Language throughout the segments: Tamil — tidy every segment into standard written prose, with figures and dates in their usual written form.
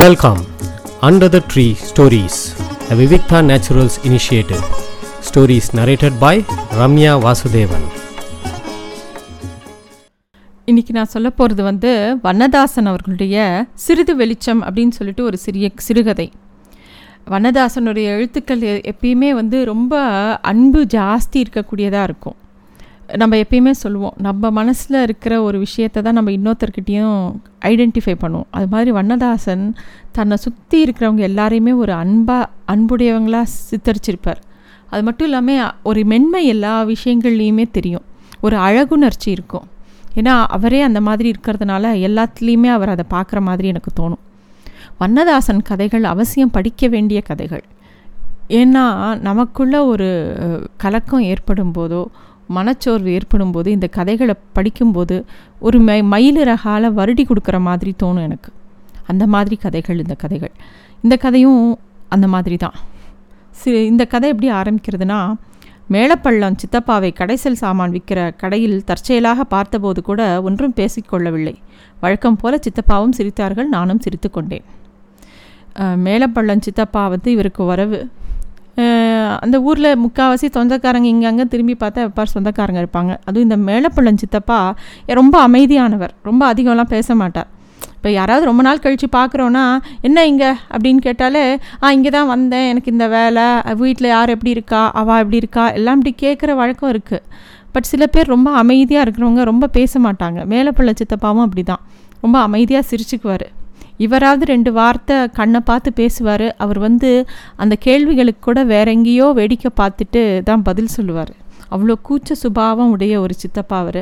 Welcome, Under the Tree Stories, a Viviktha Naturals Initiative. Stories narrated by Ramya Vasudevan. இன்றைக்கி நான் சொல்ல போகிறது வண்ணதாசன் அவர்களுடைய சிறிது வெளிச்சம் அப்படின்னு சொல்லிட்டு ஒரு சிறுகதை. வண்ணதாசனுடைய எழுத்துக்கள் எப்பயுமே ரொம்ப அன்பு ஜாஸ்தி இருக்கக்கூடியதாக இருக்கும். நம்ம எப்பயுமே சொல்லுவோம், நம்ம மனசில் இருக்கிற ஒரு விஷயத்தை தான் நம்ம இன்னொருத்தர்கிட்டையும் ஐடென்டிஃபை பண்ணுவோம். அது மாதிரி வண்ணதாசன் தன்னை சுற்றி இருக்கிறவங்க எல்லாரையுமே ஒரு அன்புடையவங்களாக சித்தரிச்சிருப்பார். அது மட்டும் இல்லாமல் ஒரு மென்மை எல்லா விஷயங்கள்லேயுமே தெரியும், ஒரு அழகுணர்ச்சி இருக்கும். ஏன்னா அவரே அந்த மாதிரி இருக்கிறதுனால எல்லாத்துலேயுமே அவர் அதை பார்க்குற மாதிரி எனக்கு தோணும். வண்ணதாசன் கதைகள் அவசியம் படிக்க வேண்டிய கதைகள். ஏன்னா நமக்குள்ள ஒரு கலக்கம் ஏற்படும் போதோ மனச்சோர்வு ஏற்படும் போது இந்த கதைகளை படிக்கும்போது ஒரு மயிலிறகால வருடி கொடுக்குற மாதிரி தோணும் எனக்கு. அந்த மாதிரி கதைகள் இந்த கதையும் அந்த மாதிரி தான். இந்த கதை எப்படி ஆரம்பிக்கிறதுனா, மேலப்பள்ளம் சித்தப்பாவை கடைசல் சாமான் விற்கிற கடையில் தற்செயலாக பார்த்தபோது கூட ஒன்றும் பேசிக்கொள்ளவில்லை. வழக்கம் போல சித்தப்பாவும் சிரித்தார்கள், நானும் சிரித்து கொண்டேன். மேலப்பள்ளம் சித்தப்பா இவருக்கு வரவு. அந்த ஊரில் முக்கால்வாசி சொந்தக்காரங்க இங்கே அங்கே திரும்பி பார்த்தா எப்பார் சொந்தக்காரங்க இருப்பாங்க. அதுவும் இந்த மேலப்பள்ளம் சித்தப்பா ரொம்ப அமைதியானவர், ரொம்ப அதிகம்லாம் பேச மாட்டார். இப்போ யாராவது ரொம்ப நாள் கழித்து பார்க்குறோன்னா என்ன இங்கே அப்படின்னு கேட்டாலே, இங்கே தான் வந்தேன், எனக்கு இந்த வேலை, வீட்டில் யார் எப்படி இருக்கா, அவள் எப்படி இருக்கா எல்லாம் இப்படி கேட்குற வழக்கம் இருக்குது. பட் சில பேர் ரொம்ப அமைதியாக இருக்கிறவங்க ரொம்ப பேச மாட்டாங்க. மேலப்பள்ளம் சித்தப்பாவும் அப்படி தான், ரொம்ப அமைதியாக சிரிச்சுக்குவார். இவராவது ரெண்டு வார்த்தை கண்ணை பார்த்து பேசுவார். அவர் அந்த கேள்விகளுக்கு கூட வேற எங்கேயோ வேடிக்கை பார்த்துட்டு தான் பதில் சொல்லுவார். அவ்வளோ கூச்ச சுபாவம் உடைய ஒரு சித்தப்பா அவர்.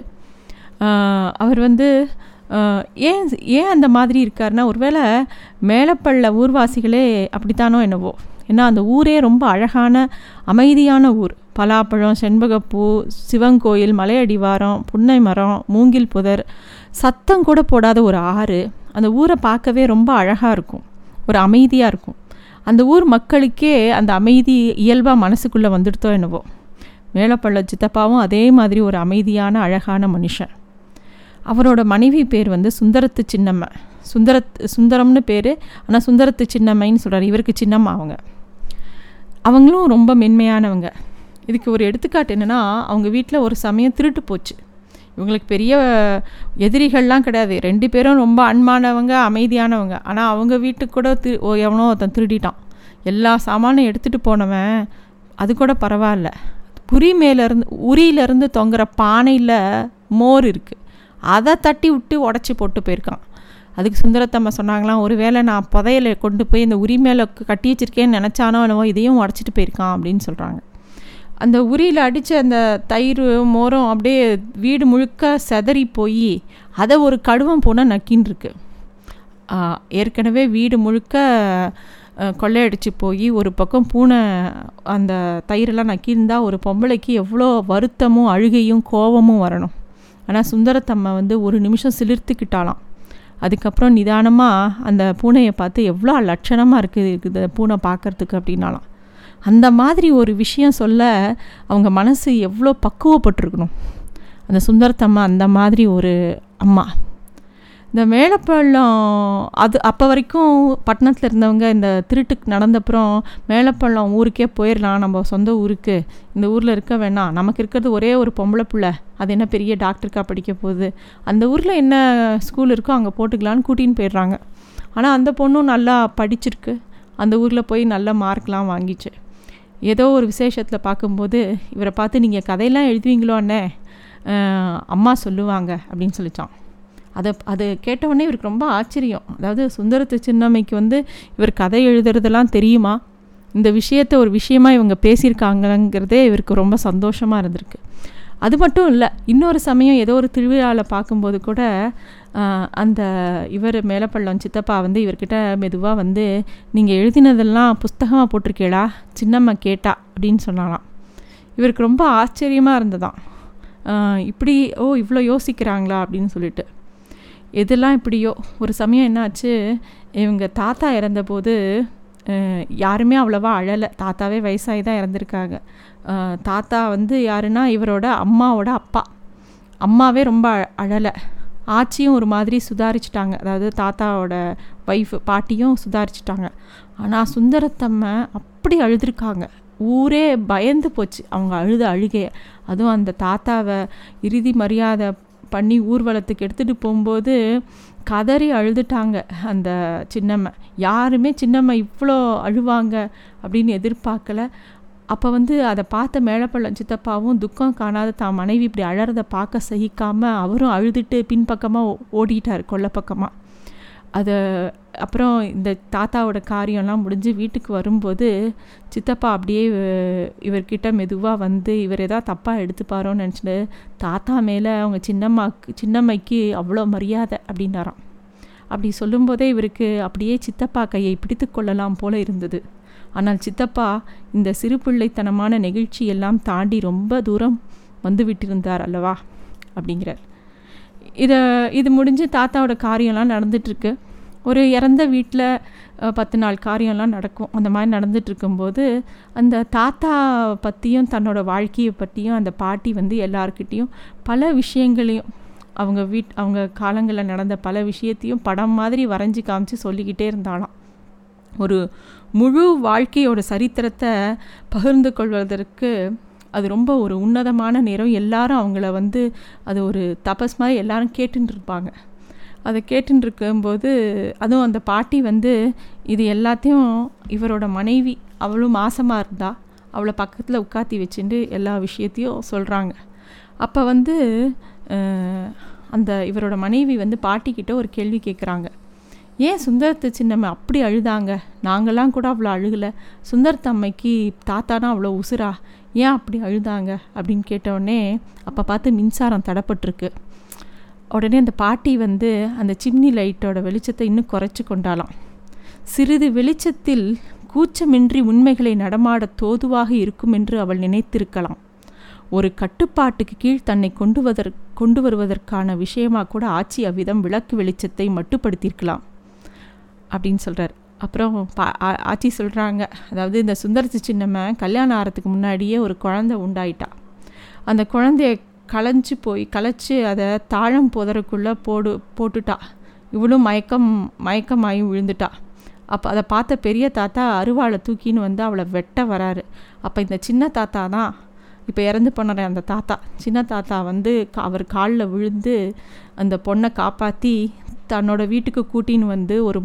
அவர் ஏன் அந்த மாதிரி இருக்காருன்னா, ஒருவேளை மேலப்பள்ள ஊர்வாசிகளே அப்படித்தானோ என்னவோ. ஏன்னா அந்த ஊரே ரொம்ப அழகான அமைதியான ஊர். பலாப்பழம், செண்பகப்பூ, சிவங்கோயில், மலையடிவாரம், புன்னை மரம், மூங்கில் புதர், சத்தம் கூட போடாத ஒரு ஆறு. அந்த ஊரை பார்க்கவே ரொம்ப அழகாக இருக்கும், ஒரு அமைதியாக இருக்கும். அந்த ஊர் மக்களுக்கே அந்த அமைதி இயல்பாக மனசுக்குள்ளே வந்துடுதோ என்னவோ. மேலப்பள்ள சித்தப்பாவும் அதே மாதிரி ஒரு அமைதியான அழகான மனுஷன். அவரோட மனைவி பேர் சுந்தரத்து சின்னம்மை. சுந்தரம்னு பேர், ஆனால் சுந்தரத்து சின்னம்மைன்னு சொல்கிறார். இவருக்கு சின்னம்மா அவங்க. அவங்களும் ரொம்ப மென்மையானவங்க. இதுக்கு ஒரு எடுத்துக்காட்டு என்னென்னா, அவங்க வீட்டில் ஒரு சமயம் திருட்டு போச்சு. இவங்களுக்கு பெரிய எதிரிகள்லாம் கிடையாது, ரெண்டு பேரும் ரொம்ப அன்பானவங்க, அமைதியானவங்க. ஆனால் அவங்க வீட்டுக்கு கூட எவனோ ஒருத்தன் திருடிட்டான். எல்லா சாமானும் எடுத்துகிட்டு போனவன். அது கூட பரவாயில்ல, உரியிலேருந்து தொங்குற பானையில் மோர் இருக்குது, அதை தட்டி விட்டு உடச்சி போட்டு போயிருக்கான். அதுக்கு சுந்தரத்தம்மா சொன்னாங்களாம், ஒருவேளை நான் புதையலை கொண்டு போய் இந்த உரி மேலே கட்டி வச்சிருக்கேன்னு நினச்சானோ என்னவோ, இதையும் உடச்சிட்டு போயிருக்கான் அப்படின்னு சொல்கிறாங்க. அந்த உரியில் அடித்த அந்த தயிர் மோரம் அப்படியே வீடு முழுக்க செதறி போய் அதை ஒரு கடுவம் போனால் நக்கின்னு இருக்கு. ஏற்கனவே வீடு முழுக்க கொள்ளையடிச்சு போய் ஒரு பக்கம் பூனை அந்த தயிரெல்லாம் நக்கியிருந்தா ஒரு பொம்பளைக்கு எவ்வளோ வருத்தமும் அழுகையும் கோபமும் வரணும். ஆனால் சுந்தரத்தம்மை ஒரு நிமிஷம் சிலிர்த்துக்கிட்டாலாம். அதுக்கப்புறம் நிதானமாக அந்த பூனையை பார்த்து எவ்வளோ லட்சணமாக இருக்குது பூனை பார்க்குறதுக்கு அப்படின்னாலாம். அந்த மாதிரி ஒரு விஷயம் சொல்ல அவங்க மனசு எவ்வளோ பக்குவப்பட்டிருக்கணும். அந்த சுந்தரத்தம்மா அந்த மாதிரி ஒரு அம்மா. இந்த மேலப்பள்ளம் அப்போ வரைக்கும் பட்டணத்தில் இருந்தவங்க இந்த திருட்டுக்கு நடந்தப்புறம் மேலப்பள்ளம் ஊருக்கே போயிடலாம், நம்ம சொந்த ஊருக்கு, இந்த ஊரில் இருக்க வேணாம், நமக்கு இருக்கிறது ஒரே ஒரு பொம்பளை பிள்ளை, அது என்ன பெரிய டாக்டருக்காக படிக்க போகுது, அந்த ஊரில் என்ன ஸ்கூல் இருக்கோ அங்கே போட்டுக்கலான்னு கூட்டின்னு போயிடுறாங்க. ஆனால் அந்த பொண்ணும் நல்லா படிச்சிருக்கு, அந்த ஊரில் போய் நல்ல மார்க்லாம் வாங்கிச்சு. ஏதோ ஒரு விசேஷத்தில் பார்க்கும்போது இவரை பார்த்து, நீங்கள் கதையெல்லாம் எழுதுவீங்களோன்னே அம்மா சொல்லுவாங்க அப்படின்னு சொல்லித்தான். அது கேட்டவுடனே இவருக்கு ரொம்ப ஆச்சரியம். அதாவது சுந்தரத்து சின்னம்மைக்கு இவர் கதை எழுதுறதெல்லாம் தெரியுமா, இந்த விஷயத்தை ஒரு விஷயமாக இவங்க பேசியிருக்காங்கங்கிறதே இவருக்கு ரொம்ப சந்தோஷமாக இருந்திருக்கு. அது மட்டும் இல்லை, இன்னொரு சமயம் ஏதோ ஒரு திருவிழாவில் பார்க்கும்போது கூட அந்த இவர் மேலப்பள்ளம் சித்தப்பா இவர்கிட்ட மெதுவாக நீங்கள் எழுதினதெல்லாம் புஸ்தகமாக போட்டிருக்கேடா சின்னம்மா கேட்டா அப்படின்னு சொன்னாலாம். இவருக்கு ரொம்ப ஆச்சரியமாக இருந்ததாம். இப்படி இவ்வளோ யோசிக்கிறாங்களா அப்படின்னு சொல்லிட்டு. இதெல்லாம் இப்படியோ ஒரு சமயம் என்னாச்சு, இவங்க தாத்தா இறந்தபோது யாருமே அவ்வளோவா அழலை, தாத்தாவே வயசாகி தான் இறந்துருக்காங்க. தாத்தா யாருன்னா இவரோட அம்மாவோட அப்பா. அம்மாவே ரொம்ப அழலை, ஆச்சியும் ஒரு மாதிரி சுதாரிச்சிட்டாங்க, அதாவது தாத்தாவோட வைஃப் பாட்டியும் சுதாரிச்சிட்டாங்க. ஆனால் சுந்தரத்தம்மை அப்படி அழுதுருக்காங்க, ஊரே பயந்து போச்சு அவங்க அழுத அழுகையை. அதுவும் அந்த தாத்தாவை இறுதி மரியாதை பண்ணி ஊர்வலத்துக்கு எடுத்துகிட்டு போகும்போது கதறி அழுதுட்டாங்க அந்த சின்னம்மை. யாருமே சின்னம்மை இவ்வளோ அழுவாங்க அப்படின்னு எதிர்பார்க்கல. அப்போ வந்து அதை பார்த்த மேலப்பள்ளம் சித்தப்பாவும் துக்கம் காணாத தான் மனைவி இப்படி அழறதை பார்க்க சகிக்காமல் அவரும் அழுதுட்டு பின்பக்கமாக ஓடிட்டார் கொல்லப்பக்கமாக. அதை அப்புறம் இந்த தாத்தாவோட காரியம்லாம் முடிஞ்சு வீட்டுக்கு வரும்போது சித்தப்பா அப்படியே இவர்கிட்ட மெதுவாக வந்து இவர் எதாவது தப்பாக எடுத்துப்பாரோன்னு நினச்சிட்டு தாத்தா மேலே அவங்க சின்னம்மைக்கு அவ்வளோ மரியாதை அப்படின்னாராம். அப்படி சொல்லும்போதே இவருக்கு அப்படியே சித்தப்பா கையை பிடித்து கொள்ளலாம் போல இருந்தது. ஆனால் சித்தப்பா இந்த சிறு பிள்ளைத்தனமான நெகிழ்ச்சியெல்லாம் தாண்டி ரொம்ப தூரம் வந்து விட்டிருந்தார் அல்லவா அப்படிங்கிறார். இது முடிஞ்சு தாத்தாவோட காரியம்லாம் நடந்துகிட்ருக்கு. ஒரு இறந்த வீட்டில் 10 நாள் காரியம்லாம் நடக்கும். அந்த மாதிரி நடந்துகிட்ருக்கும்போது அந்த தாத்தா பற்றியும் தன்னோட வாழ்க்கையை பற்றியும் அந்த பாட்டி வந்து எல்லாருக்கிட்டேயும் பல விஷயங்களையும் அவங்க காலங்களில் நடந்த பல விஷயத்தையும் படம் மாதிரி வரைஞ்சி காமிச்சு சொல்லிக்கிட்டே இருந்தாலாம். ஒரு முழு வாழ்க்கையோட சரித்திரத்தை பகிர்ந்து கொள்வதற்கு அது ரொம்ப ஒரு உன்னதமான நேரம். எல்லாரும் அவங்கள வந்து அது ஒரு தபஸ் மாதிரி எல்லாரும் கேட்டுருப்பாங்க. அதை கேட்டுருக்கும்போது அதுவும் அந்த பாட்டி வந்து இது எல்லாத்தையும் இவரோட மனைவி அவளும் மாசமாக இருந்தா அவளை பக்கத்தில் உட்காத்தி வச்சுட்டு எல்லா விஷயத்தையும் சொல்கிறாங்க. அப்போ வந்து அந்த இவரோட மனைவி வந்து பாட்டிக்கிட்ட ஒரு கேள்வி கேட்குறாங்க, ஏன் சுந்தரத்து சின்னம்மை அப்படி அழுதாங்க? நாங்கள்லாம் கூட அவ்வளோ அழுகலை, சுந்தரத்து அம்மைக்கு தாத்தானா அவ்வளோ உசுரா, ஏன் அப்படி அழுதாங்க அப்படின்னு கேட்டவுடனே அப்போ பார்த்து மின்சாரம் தடப்பட்டிருக்கு. உடனே அந்த பாட்டி வந்து அந்த சிம்னி லைட்டோட வெளிச்சத்தை இன்னும் குறைச்சி கொண்டாலாம். சிறிது வெளிச்சத்தில் கூச்சமின்றி உண்மைகளை நடமாட தோதுவாக இருக்கும் என்று அவள் நினைத்திருக்கலாம். ஒரு கட்டுப்பாட்டுக்கு கீழ் தன்னை கொண்டு வருவதற்கான விஷயமாக கூட ஆச்சி அவ்விதம் விளக்கு வெளிச்சத்தை மட்டுப்படுத்தியிருக்கலாம் அப்படின்னு சொல்கிறார். அப்புறம் ஆச்சி சொல்கிறாங்க, அதாவது இந்த சுந்தரத்து சின்னம்மை கல்யாணம் ஆகிறதுக்கு முன்னாடியே ஒரு குழந்தை உண்டாயிட்டா. அந்த குழந்தைய கலைச்சி அதை தாழம் போதறக்குள்ளே போட்டுட்டா. இவளும் மயக்கமாயி விழுந்துட்டா. அப்போ அதை பார்த்த பெரிய தாத்தா அருவாளை தூக்கின்னு வந்து அவளை வெட்ட வராரு. அப்போ இந்த சின்ன தாத்தா தான் இப்போ இறந்து போனார். அந்த தாத்தா சின்ன தாத்தா வந்து அவர் காலில் விழுந்து அந்த பொண்ணை காப்பாற்றி தன்னோட வீட்டுக்கு கூட்டின்னு வந்து ஒரு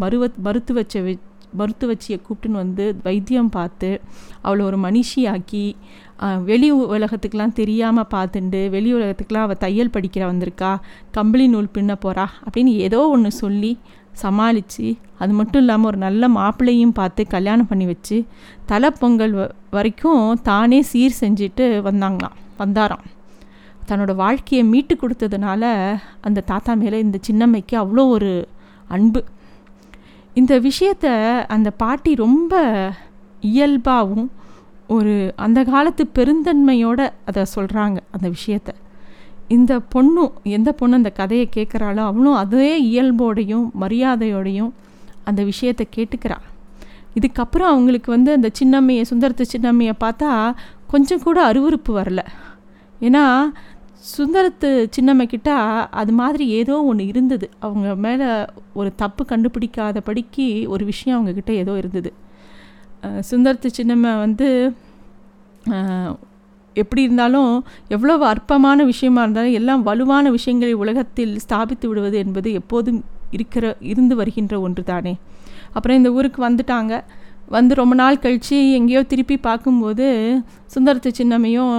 மருத்துவச்சியை கூப்பிட்டுன்னு வந்து வைத்தியம் பார்த்து அவளை ஒரு மனுஷியாக்கி வெளி உலகத்துக்கெலாம் தெரியாமல் பார்த்துண்டு வெளி உலகத்துக்கெலாம் அவள் தையல் படிக்கிற வந்திருக்கா, கம்பளி நூல் பின்ன போகிறா அப்படின்னு ஏதோ ஒன்று சொல்லி சமாளித்து, அது மட்டும் இல்லாமல் ஒரு நல்ல மாப்பிள்ளையும் பார்த்து கல்யாணம் பண்ணி வச்சு தலை பொங்கல் வரைக்கும் தானே சீர் செஞ்சுட்டு வந்தாராம். தன்னோட வாழ்க்கையை மீட்டு கொடுத்ததுனால அந்த தாத்தா மேலே இந்த சின்னம்மைக்கு அவ்வளோ ஒரு அன்பு. இந்த விஷயத்தை அந்த பாட்டி ரொம்ப இயல்பாகவும் ஒரு அந்த காலத்து பெருந்தன்மையோடு அதை சொல்கிறாங்க. அந்த விஷயத்தை இந்த பொண்ணும் எந்த பொண்ணு அந்த கதையை கேட்குறாளோ அவளும் அதே இயல்போடையும் மரியாதையோடையும் அந்த விஷயத்தை கேட்டுக்கிறாள். இதுக்கப்புறம் அவங்களுக்கு வந்து அந்த சின்னம்மையை சுந்தரத்து சின்னம்மையை பார்த்தா கொஞ்சம் கூட அருவருப்பு வரல. ஏன்னா சுந்தரத்து சின்னம்மைக்கிட்ட அது மாதிரி ஏதோ ஒன்று இருந்தது. அவங்க மேலே ஒரு தப்பு கண்டுபிடிக்காத படிக்கு ஒரு விஷயம் அவங்கக்கிட்ட ஏதோ இருந்தது. சுந்தரத்து சின்னம்மை வந்து எப்படி இருந்தாலும் எவ்வளவு அற்பமான விஷயமா இருந்தாலும் எல்லாம் வலுவான விஷயங்களை உலகத்தில் ஸ்தாபித்து விடுவது என்பது எப்போதும் இருந்து வருகின்ற ஒன்று தானே. அப்புறம் இந்த ஊருக்கு வந்துட்டாங்க. வந்து ரொம்ப நாள் கழித்து எங்கேயோ திருப்பி பார்க்கும்போது சுந்தரத்து சின்னம்மையும்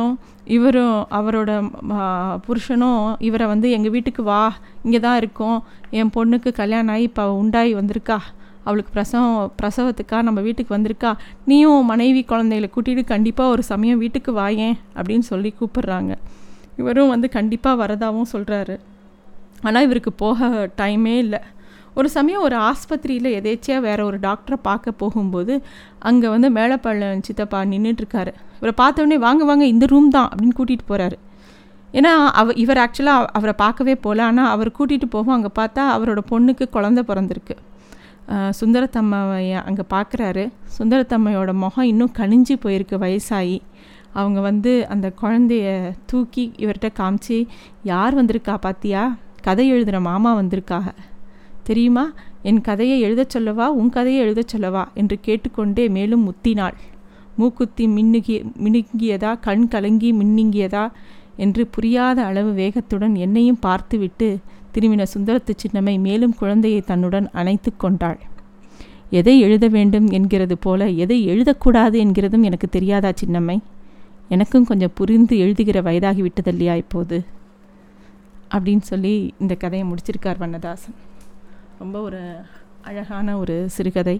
இவரும் அவரோட புருஷனும் இவரை வந்து எங்கள் வீட்டுக்கு வா, இங்கே தான் இருக்கோம், என் பொண்ணுக்கு கல்யாணம் ஆகி இப்போ உண்டாகி வந்திருக்கா, அவளுக்கு பிரசவத்துக்காக நம்ம வீட்டுக்கு வந்திருக்கா, நீயும் மனைவி குழந்தைகளை கூட்டிகிட்டு கண்டிப்பாக ஒரு சமயம் வீட்டுக்கு வாயேன் அப்படின்னு சொல்லி கூப்பிட்றாங்க. இவரும் வந்து கண்டிப்பாக வரதாகவும் சொல்கிறாரு. ஆனால் இவருக்கு போக டைமே இல்லை. ஒரு சமயம் ஒரு ஆஸ்பத்திரியில் எதேச்சியாக வேறு ஒரு டாக்டரை பார்க்க போகும்போது அங்கே வந்து மேலப்பள்ளம் சித்தப்பா நின்றுட்டுருக்காரு. இவரை பார்த்தோடனே வாங்க வாங்க இந்த ரூம் தான் அப்படின்னு கூட்டிகிட்டு போகிறாரு. ஏன்னா இவர் ஆக்சுவலாக அவரை பார்க்கவே போகல. ஆனால் அவர் கூட்டிகிட்டு போகும். அங்கே பார்த்தா அவரோட பொண்ணுக்கு குழந்தை பிறந்திருக்கு. சுந்தரத்தம்மையை அங்கே பார்க்குறாரு. சுந்தரத்தம்மையோட முகம் இன்னும் கனிஞ்சு போயிருக்கு வயசாகி. அவங்க வந்து அந்த குழந்தைய தூக்கி இவர்கிட்ட காமிச்சு, யார் வந்திருக்கா பார்த்தியா, கதை எழுதுகிற மாமா வந்திருக்காக தெரியுமா, என் கதையை எழுதச் சொல்லவா உன் கதையை எழுதச் சொல்லவா என்று கேட்டுக்கொண்டே மேலும் முத்தினாள். மூக்குத்தி மினுங்கியதா, கண் கலங்கி மின்னிங்கியதா என்று புரியாத அளவு வேகத்துடன் என்னையும் பார்த்துவிட்டு திரும்பின சுந்தரத்து சின்னம்மை மேலும் குழந்தையை தன்னுடன் அணைத்து கொண்டாள். எதை எழுத வேண்டும் என்கிறது போல எதை எழுதக்கூடாது என்கிறதும் எனக்கு தெரியாதா சின்னம்மை? எனக்கும் கொஞ்சம் புரிந்து எழுதுகிற வயதாகிவிட்டதில்லையா இப்போது? அப்படின்னு சொல்லி இந்த கதையை முடிச்சிருக்கார் வண்ணதாசன். ரொம்ப ஒரு அழகான ஒரு சிறுகதை.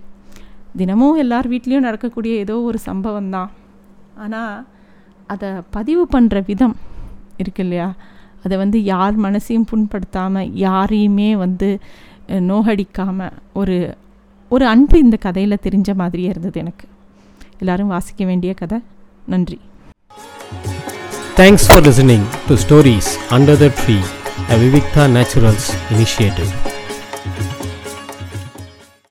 தினமும் எல்லார் வீட்லேயும் நடக்கக்கூடிய ஏதோ ஒரு சம்பவம் தான், ஆனால் அதை பதிவு பண்ணுற விதம் இருக்கு இல்லையா, அதை யார் மனசையும் புண்படுத்தாமல் யாரையுமே நோகடிக்காமல் ஒரு அன்பு இந்த கதையில் தெரிஞ்ச மாதிரியே இருந்தது எனக்கு. எல்லாரும் வாசிக்க வேண்டிய கதை. நன்றி. Thanks for listening to stories under the tree, Vivikta naturals initiative.